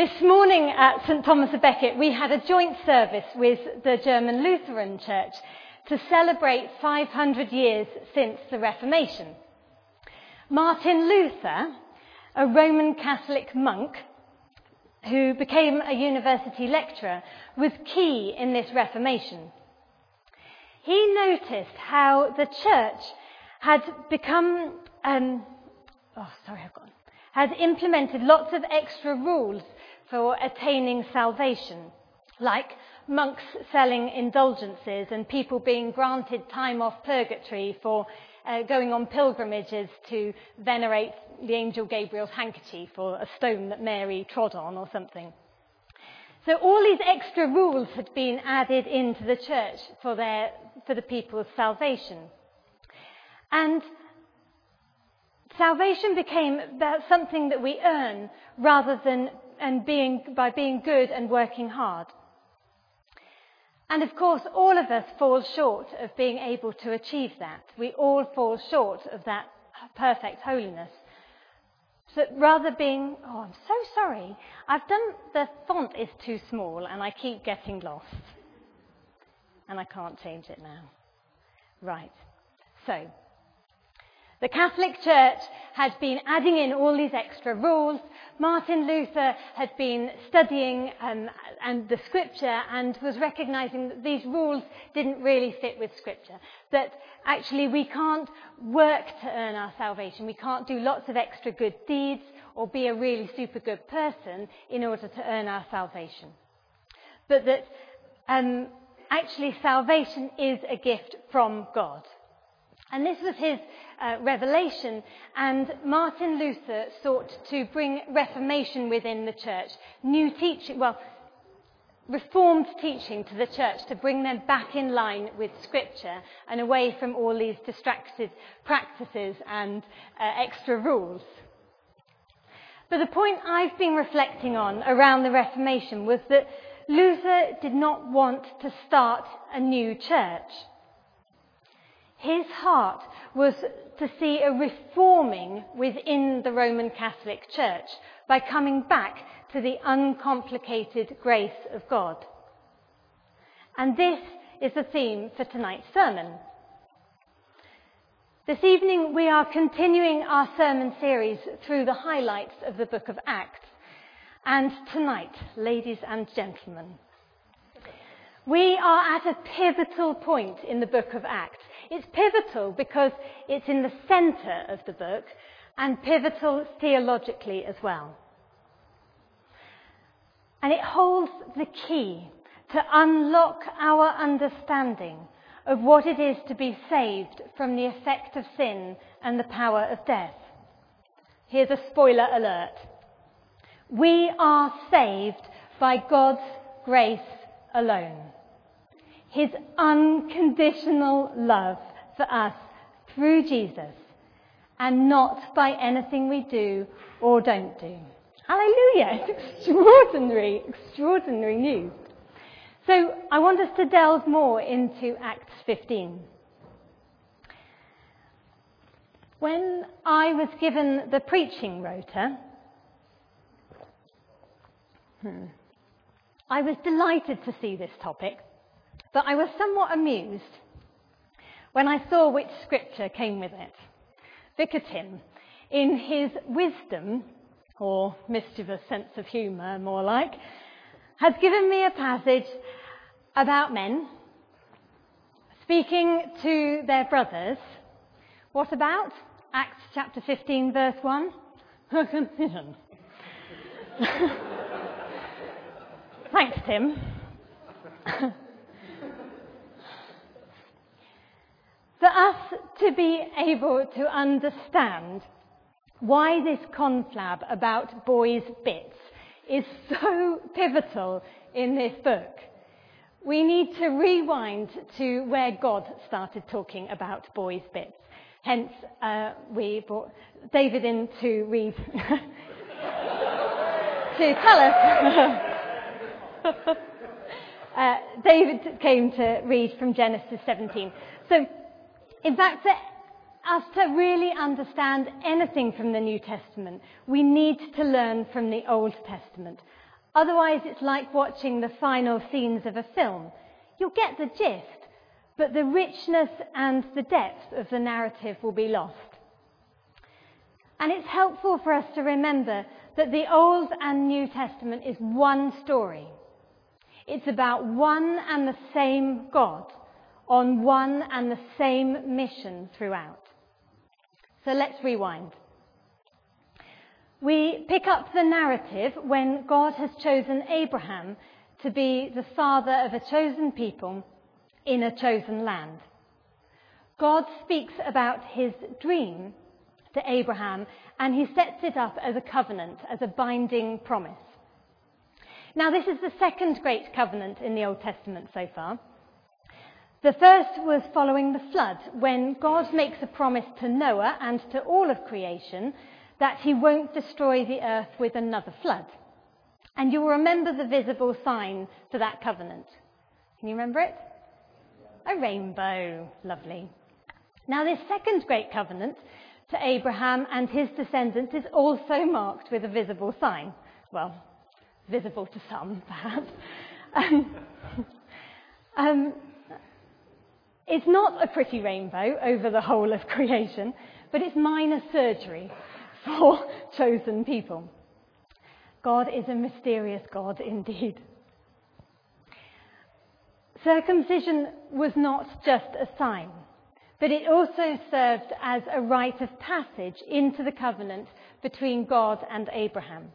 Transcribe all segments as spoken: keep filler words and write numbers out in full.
This morning at Saint Thomas of Becket, we had a joint service with the German Lutheran Church to celebrate five hundred years since the Reformation. Martin Luther, a Roman Catholic monk who became a university lecturer, was key in this Reformation. He noticed how the church had become, um, oh, sorry, I've gone, had implemented lots of extra rules for attaining salvation, like monks selling indulgences and people being granted time off purgatory for uh, going on pilgrimages to venerate the angel Gabriel's handkerchief or a stone that Mary trod on or something. So all these extra rules had been added into the church for their for the people's salvation. And salvation became something that we earn rather than and being by being good and working hard. And of course, all of us fall short of being able to achieve that. We all fall short of that perfect holiness. So rather being, oh, I'm so sorry, I've done, the font is too small and I keep getting lost. And I can't change it now. Right. So, the Catholic Church had been adding in all these extra rules. Martin Luther had been studying um, and the scripture and was recognising that these rules didn't really fit with scripture. That actually we can't work to earn our salvation. We can't do lots of extra good deeds or be a really super good person in order to earn our salvation. But that um, actually salvation is a gift from God. And this was his uh, revelation, and Martin Luther sought to bring reformation within the church, new teaching, well, reformed teaching to the church to bring them back in line with scripture and away from all these distracted practices and uh, extra rules. But the point I've been reflecting on around the Reformation was that Luther did not want to start a new church. His heart was to see a reforming within the Roman Catholic Church by coming back to the uncomplicated grace of God. And this is the theme for tonight's sermon. This evening we are continuing our sermon series through the highlights of the book of Acts. And tonight, ladies and gentlemen, we are at a pivotal point in the book of Acts. It's pivotal because it's in the centre of the book and pivotal theologically as well. And it holds the key to unlock our understanding of what it is to be saved from the effect of sin and the power of death. Here's a spoiler alert. We are saved by God's grace alone. His unconditional love for us through Jesus, and not by anything we do or don't do. Hallelujah! It's extraordinary, extraordinary news. So I want us to delve more into Acts fifteen. When I was given the preaching rota, hmm, I was delighted to see this topic. But I was somewhat amused when I saw which scripture came with it. Vicar Tim, in his wisdom, or mischievous sense of humour more like, has given me a passage about men speaking to their brothers. What about? Acts chapter fifteen verse one. Thanks, Tim. For us to be able to understand why this confab about boys' bits is so pivotal in this book, we need to rewind to where God started talking about boys' bits. Hence, uh, we brought David in to read, to tell us. uh, David came to read from Genesis seventeen. So, in fact, for us to really understand anything from the New Testament, we need to learn from the Old Testament. Otherwise, it's like watching the final scenes of a film. You'll get the gist, but the richness and the depth of the narrative will be lost. And it's helpful for us to remember that the Old and New Testament is one story. It's about one and the same God on one and the same mission throughout. So let's rewind. We pick up the narrative when God has chosen Abraham to be the father of a chosen people in a chosen land. God speaks about his dream to Abraham, and he sets it up as a covenant, as a binding promise. Now, this is the second great covenant in the Old Testament so far. The first was following the flood, when God makes a promise to Noah and to all of creation that he won't destroy the earth with another flood. And you'll remember the visible sign to that covenant. Can you remember it? A rainbow. Lovely. Now, this second great covenant to Abraham and his descendants is also marked with a visible sign. Well, visible to some, perhaps. Um, um, it's not a pretty rainbow over the whole of creation, but it's minor surgery for chosen people. God is a mysterious God indeed. Circumcision was not just a sign, but it also served as a rite of passage into the covenant between God and Abraham.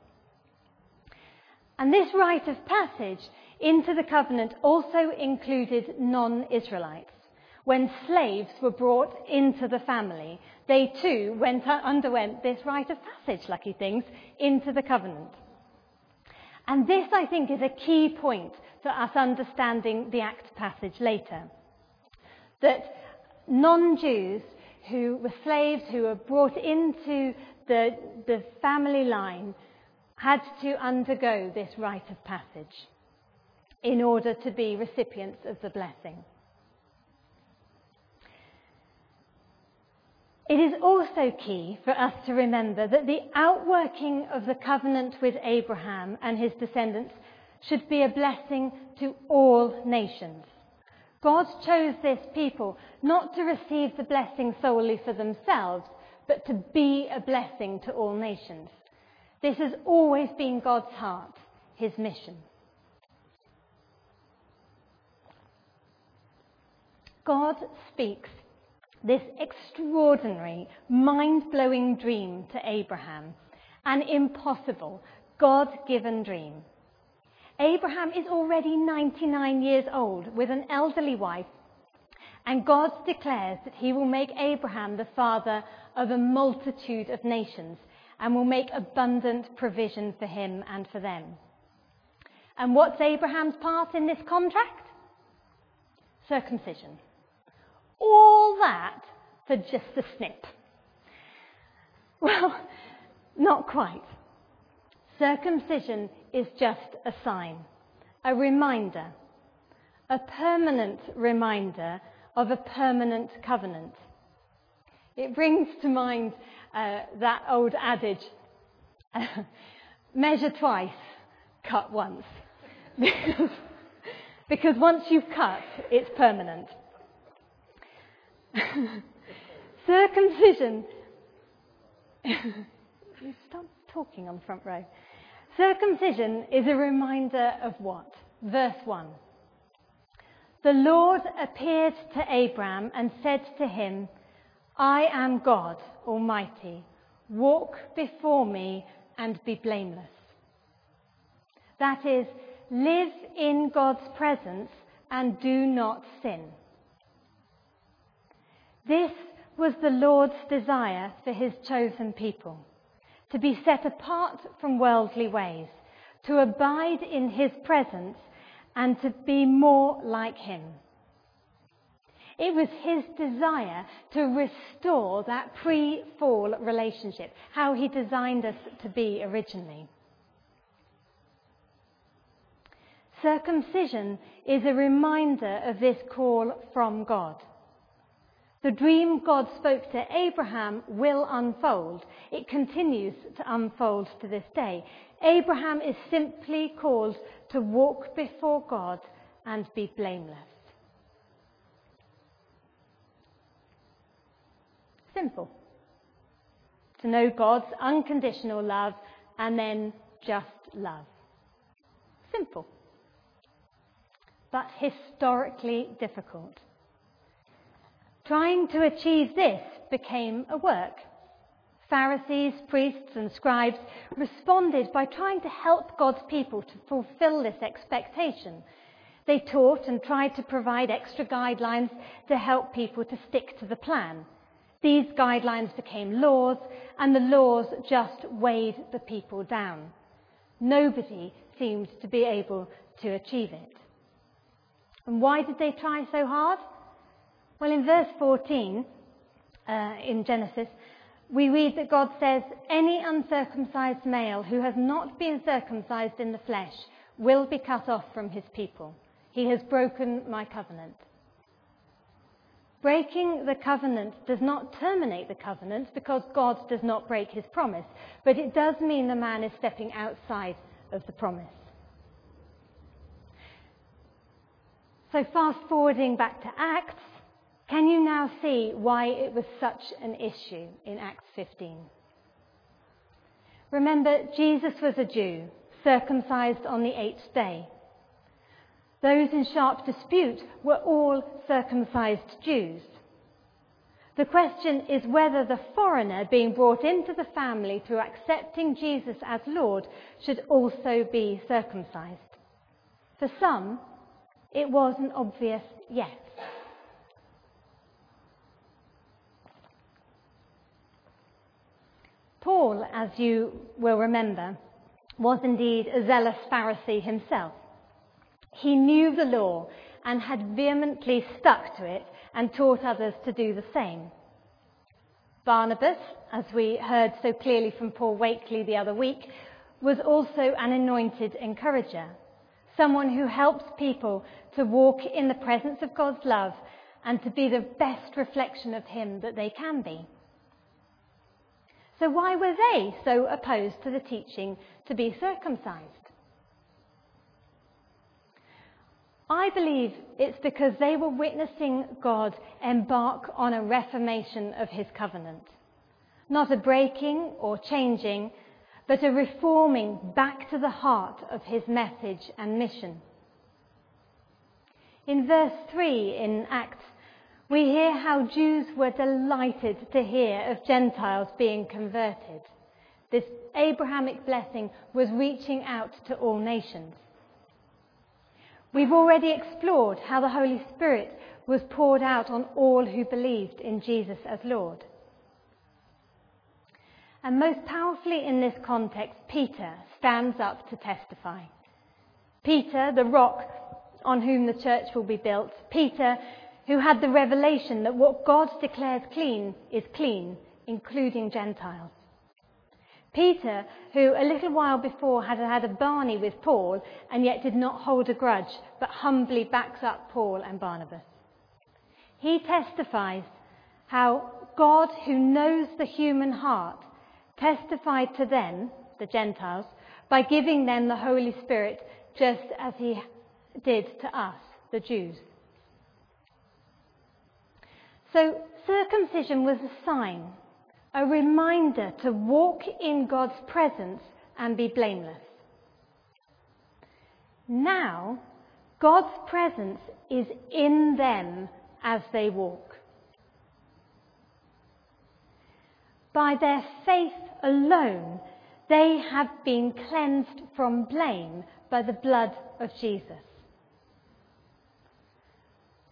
And this rite of passage into the covenant also included non-Israelites. When slaves were brought into the family, they too went, underwent this rite of passage, lucky things, into the covenant. And this, I think, is a key point for us understanding the Acts passage later. That non-Jews who were slaves, who were brought into the, the family line, had to undergo this rite of passage in order to be recipients of the blessing. It is also key for us to remember that the outworking of the covenant with Abraham and his descendants should be a blessing to all nations. God chose this people not to receive the blessing solely for themselves, but to be a blessing to all nations. This has always been God's heart, his mission. God speaks this extraordinary, mind-blowing dream to Abraham, an impossible, God-given dream. Abraham is already ninety-nine years old with an elderly wife, and God declares that he will make Abraham the father of a multitude of nations and will make abundant provision for him and for them. And what's Abraham's part in this contract? Circumcision. All that for just a snip. Well, not quite. Circumcision is just a sign, a reminder, a permanent reminder of a permanent covenant. It brings to mind uh, that old adage, uh, measure twice, cut once. Because once you've cut, it's permanent. Circumcision. You stop talking on the front row. Circumcision is a reminder of what? Verse one. The Lord appeared to Abraham and said to him, I am God Almighty. Walk before me and be blameless. That is, live in God's presence and do not sin. This was the Lord's desire for his chosen people, to be set apart from worldly ways, to abide in his presence, and to be more like him. It was his desire to restore that pre-fall relationship, how he designed us to be originally. Circumcision is a reminder of this call from God. The dream God spoke to Abraham will unfold. It continues to unfold to this day. Abraham is simply called to walk before God and be blameless. Simple. To know God's unconditional love and then just love. Simple. But historically difficult. Trying to achieve this became a work. Pharisees, priests and scribes responded by trying to help God's people to fulfill this expectation. They taught and tried to provide extra guidelines to help people to stick to the plan. These guidelines became laws, and the laws just weighed the people down. Nobody seemed to be able to achieve it. And why did they try so hard? Well, in verse fourteen, uh, in Genesis, we read that God says, "Any uncircumcised male who has not been circumcised in the flesh will be cut off from his people. He has broken my covenant." Breaking the covenant does not terminate the covenant because God does not break his promise, but it does mean the man is stepping outside of the promise. So fast forwarding back to Acts, can you now see why it was such an issue in Acts fifteen? Remember, Jesus was a Jew, circumcised on the eighth day. Those in sharp dispute were all circumcised Jews. The question is whether the foreigner being brought into the family through accepting Jesus as Lord should also be circumcised. For some, it was an obvious yes. Paul, as you will remember, was indeed a zealous Pharisee himself. He knew the law and had vehemently stuck to it and taught others to do the same. Barnabas, as we heard so clearly from Paul Wakeley the other week, was also an anointed encourager, someone who helps people to walk in the presence of God's love and to be the best reflection of him that they can be. So why were they so opposed to the teaching to be circumcised? I believe it's because they were witnessing God embark on a reformation of his covenant. Not a breaking or changing, but a reforming back to the heart of his message and mission. In verse three in Acts, we hear how Jews were delighted to hear of Gentiles being converted. This Abrahamic blessing was reaching out to all nations. We've already explored how the Holy Spirit was poured out on all who believed in Jesus as Lord. And most powerfully in this context, Peter stands up to testify. Peter, the rock on whom the church will be built, Peter, who had the revelation that what God declares clean is clean, including Gentiles. Peter, who a little while before had had a barney with Paul and yet did not hold a grudge, but humbly backs up Paul and Barnabas. He testifies how God, who knows the human heart, testified to them, the Gentiles, by giving them the Holy Spirit just as he did to us, the Jews. So circumcision was a sign, a reminder to walk in God's presence and be blameless. Now, God's presence is in them as they walk. By their faith alone, they have been cleansed from blame by the blood of Jesus.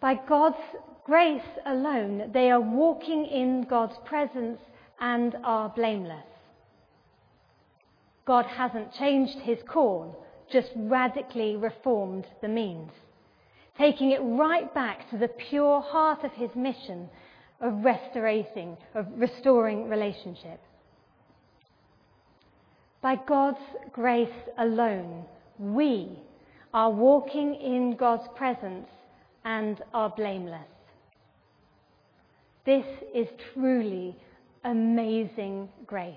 By God's grace alone, they are walking in God's presence and are blameless. God hasn't changed his call, just radically reformed the means, taking it right back to the pure heart of his mission of restoring, of restoring relationship. By God's grace alone, we are walking in God's presence and are blameless. This is truly amazing grace.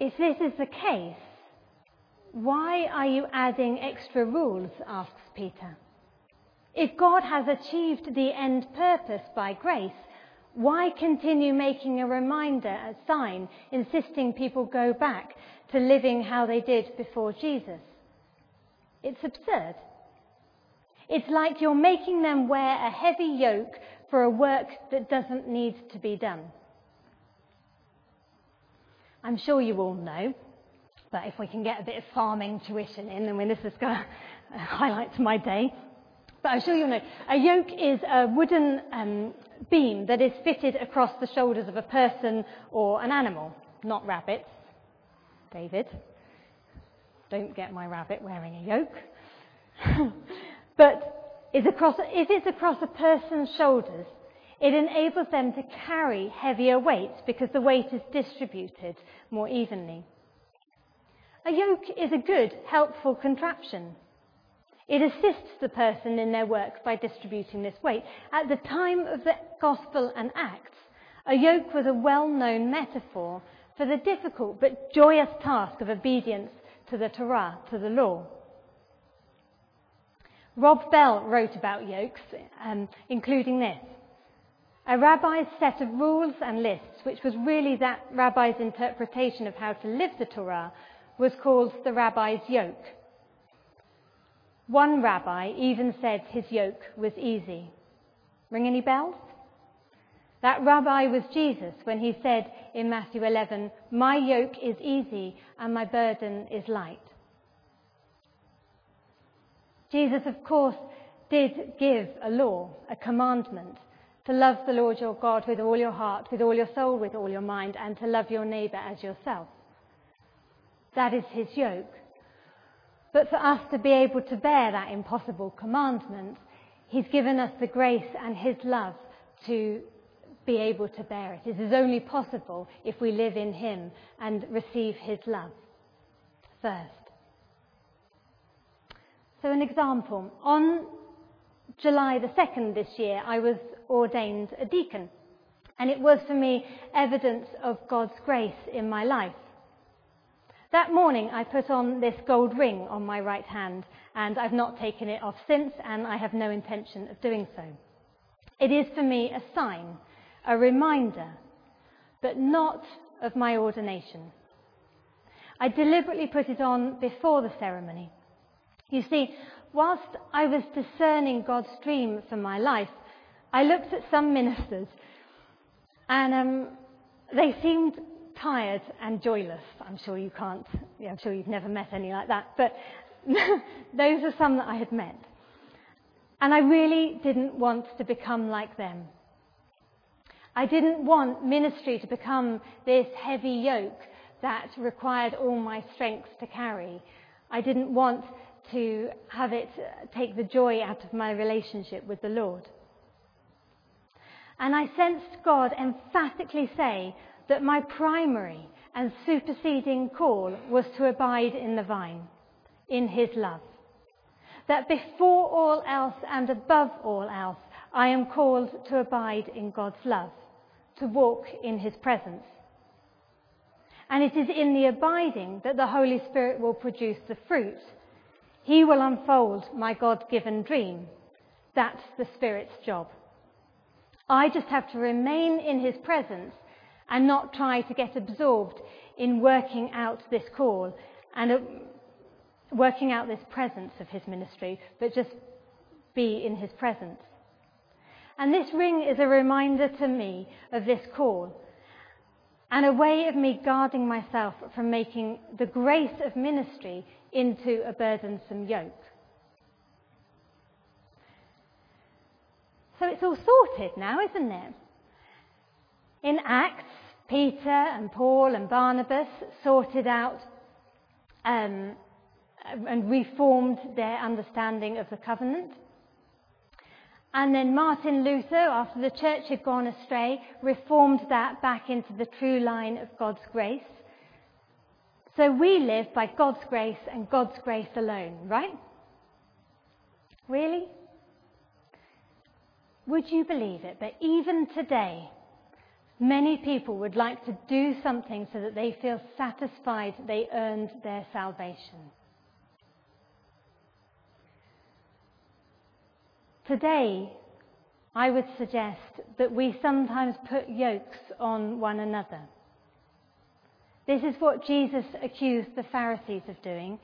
If this is the case, why are you adding extra rules, asks Peter. If God has achieved the end purpose by grace, why continue making a reminder, a sign, insisting people go back to living how they did before Jesus? It's absurd. It's like you're making them wear a heavy yoke for a work that doesn't need to be done. I'm sure you all know, but if we can get a bit of farming tuition in, then when this is going to highlight my day. But I'm sure you'll know, a yoke is a wooden um, beam that is fitted across the shoulders of a person or an animal, not rabbits. David, don't get my rabbit wearing a yoke. But it's across, if it's across a person's shoulders, it enables them to carry heavier weights because the weight is distributed more evenly. A yoke is a good, helpful contraption. It assists the person in their work by distributing this weight. At the time of the Gospel and Acts, a yoke was a well-known metaphor for the difficult but joyous task of obedience to the Torah, to the law. Rob Bell wrote about yokes, um, including this. A rabbi's set of rules and lists, which was really that rabbi's interpretation of how to live the Torah, was called the rabbi's yoke. One rabbi even said his yoke was easy. Ring any bells? That rabbi was Jesus when he said in Matthew eleven, "My yoke is easy and my burden is light." Jesus, of course, did give a law, a commandment, to love the Lord your God with all your heart, with all your soul, with all your mind, and to love your neighbour as yourself. That is his yoke. But for us to be able to bear that impossible commandment, he's given us the grace and his love to be able to bear it. It is only possible if we live in him and receive his love first. So an example. On July the second this year, I was ordained a deacon, and it was for me evidence of God's grace in my life. That morning I put on this gold ring on my right hand, and I've not taken it off since, and I have no intention of doing so. It is for me a sign, a reminder, but not of my ordination. I deliberately put it on before the ceremony. You see, whilst I was discerning God's dream for my life, I looked at some ministers, and um, they seemed tired and joyless. I'm sure you can't, yeah, I'm sure you've never met any like that, but those are some that I had met. And I really didn't want to become like them. I didn't want ministry to become this heavy yoke that required all my strength to carry. I didn't want to have it take the joy out of my relationship with the Lord. And I sensed God emphatically say that my primary and superseding call was to abide in the vine, in his love. That before all else and above all else, I am called to abide in God's love, to walk in his presence. And it is in the abiding that the Holy Spirit will produce the fruit. He will unfold my God-given dream. That's the Spirit's job. I just have to remain in his presence and not try to get absorbed in working out this call and working out this presence of his ministry, but just be in his presence. And this ring is a reminder to me of this call and a way of me guarding myself from making the grace of ministry into a burdensome yoke. So it's all sorted now, isn't it? In Acts, Peter and Paul and Barnabas sorted out um, and reformed their understanding of the covenant. And then Martin Luther, after the church had gone astray, reformed that back into the true line of God's grace. So we live by God's grace and God's grace alone, right? Really? Would you believe it? But even today, many people would like to do something so that they feel satisfied they earned their salvation. Today, I would suggest that we sometimes put yokes on one another. This is what Jesus accused the Pharisees of doing.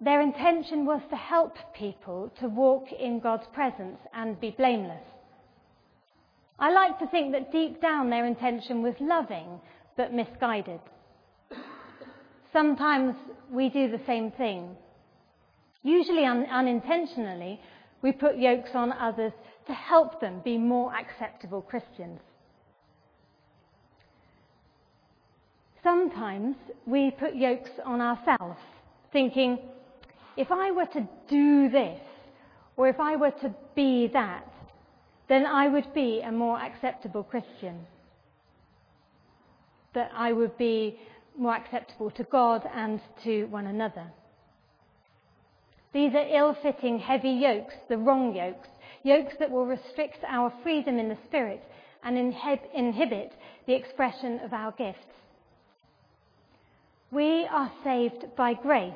Their intention was to help people to walk in God's presence and be blameless. I like to think that deep down their intention was loving, but misguided. Sometimes we do the same thing. Usually un- unintentionally, we put yokes on others to help them be more acceptable Christians. Sometimes we put yokes on ourselves, thinking, if I were to do this, or if I were to be that, then I would be a more acceptable Christian. That I would be more acceptable to God and to one another. These are ill-fitting, heavy yokes, the wrong yokes, yokes that will restrict our freedom in the Spirit and inhib- inhibit the expression of our gifts. We are saved by grace.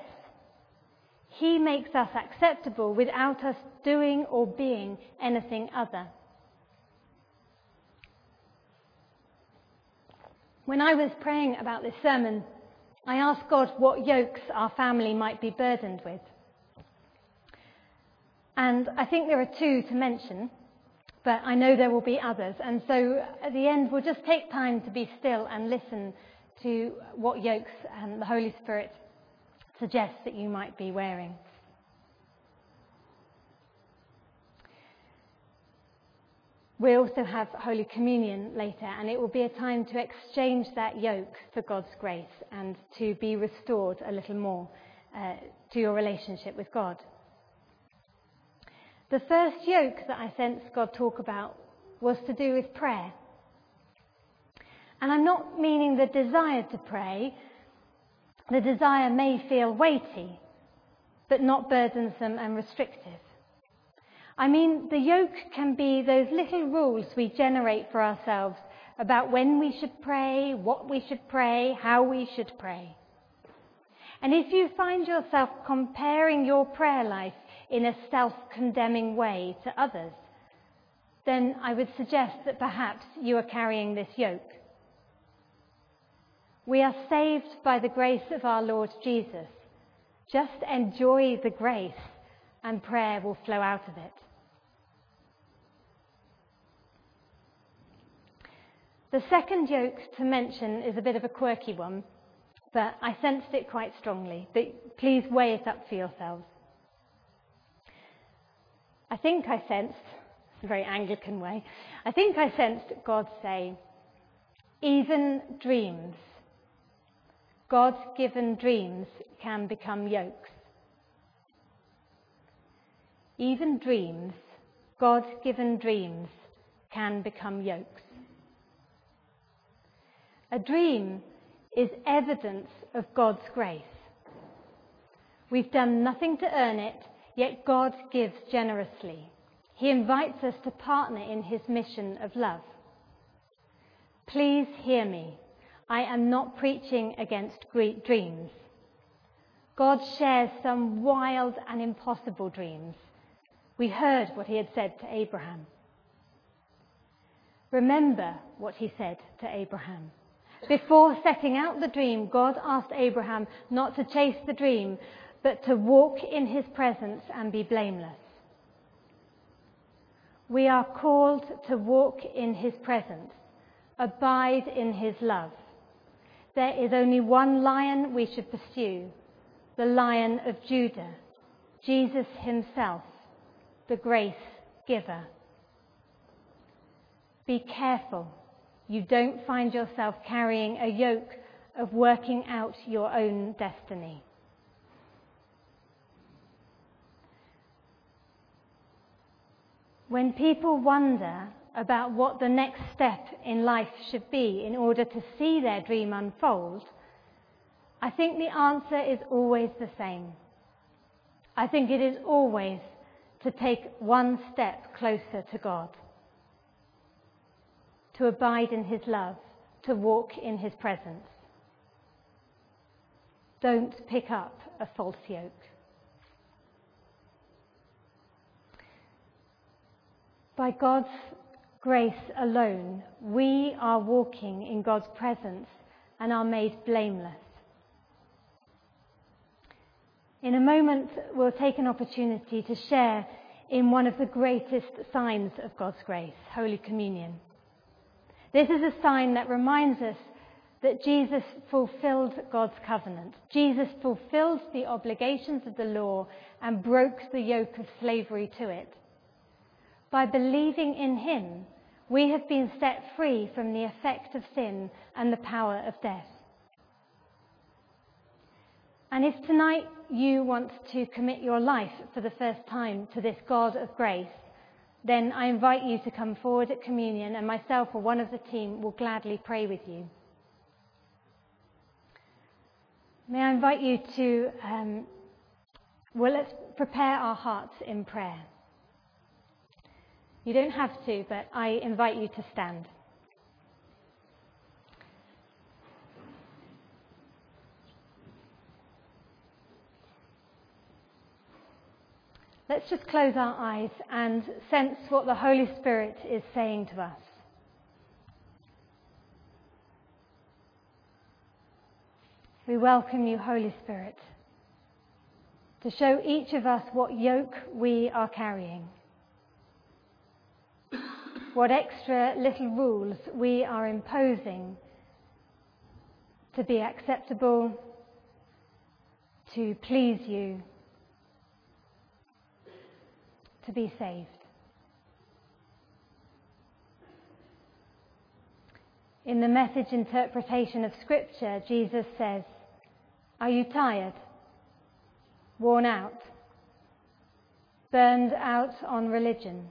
He makes us acceptable without us doing or being anything other. When I was praying about this sermon, I asked God what yokes our family might be burdened with. And I think there are two to mention, but I know there will be others. And so at the end, we'll just take time to be still and listen to what yokes um, the Holy Spirit suggests that you might be wearing. We also have Holy Communion later, and it will be a time to exchange that yoke for God's grace and to be restored a little more uh, to your relationship with God. The first yoke that I sensed God talk about was to do with prayer. And I'm not meaning the desire to pray. The desire may feel weighty, but not burdensome and restrictive. I mean, the yoke can be those little rules we generate for ourselves about when we should pray, what we should pray, how we should pray. And if you find yourself comparing your prayer life in a self-condemning way to others, then I would suggest that perhaps you are carrying this yoke. We are saved by the grace of our Lord Jesus. Just enjoy the grace, and prayer will flow out of it. The second yoke to mention is a bit of a quirky one, but I sensed it quite strongly. But please weigh it up for yourselves. I think I sensed, it's a very Anglican way, I think I sensed God say, even dreams, God-given dreams can become yokes. Even dreams, God-given dreams can become yokes. A dream is evidence of God's grace. We've done nothing to earn it, yet God gives generously. He invites us to partner in his mission of love. Please hear me. I am not preaching against great dreams. God shares some wild and impossible dreams. We heard what he had said to Abraham. Remember what he said to Abraham. Before setting out the dream, God asked Abraham not to chase the dream, but to walk in his presence and be blameless. We are called to walk in his presence, abide in his love. There is only one lion we should pursue, the Lion of Judah, Jesus himself, the grace giver. Be careful you don't find yourself carrying a yoke of working out your own destiny. When people wonder about what the next step in life should be in order to see their dream unfold, I think the answer is always the same. I think it is always to take one step closer to God, to abide in his love, to walk in his presence. Don't pick up a false yoke. By God's grace alone, we are walking in God's presence and are made blameless. In a moment, we'll take an opportunity to share in one of the greatest signs of God's grace, Holy Communion. This is a sign that reminds us that Jesus fulfilled God's covenant. Jesus fulfilled the obligations of the law and broke the yoke of slavery to it. By believing in him, we have been set free from the effect of sin and the power of death. And if tonight you want to commit your life for the first time to this God of grace, then I invite you to come forward at communion, and myself or one of the team will gladly pray with you. May I invite you to, um, well, let's prepare our hearts in prayer. You don't have to, but I invite you to stand. Let's just close our eyes and sense what the Holy Spirit is saying to us. We welcome you, Holy Spirit, to show each of us what yoke we are carrying, what extra little rules we are imposing to be acceptable, to please you, to be saved. In the Message interpretation of Scripture, Jesus says, "Are you tired, worn out, burned out on religion?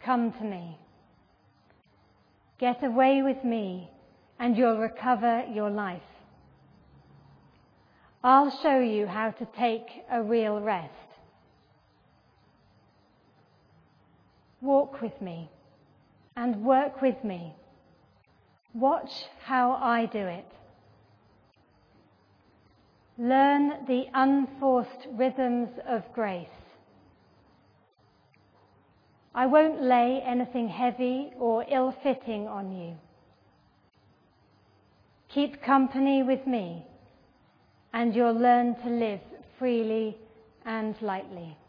Come to me. Get away with me and you'll recover your life. I'll show you how to take a real rest. Walk with me and work with me. Watch how I do it. Learn the unforced rhythms of grace. I won't lay anything heavy or ill-fitting on you. Keep company with me, and you'll learn to live freely and lightly."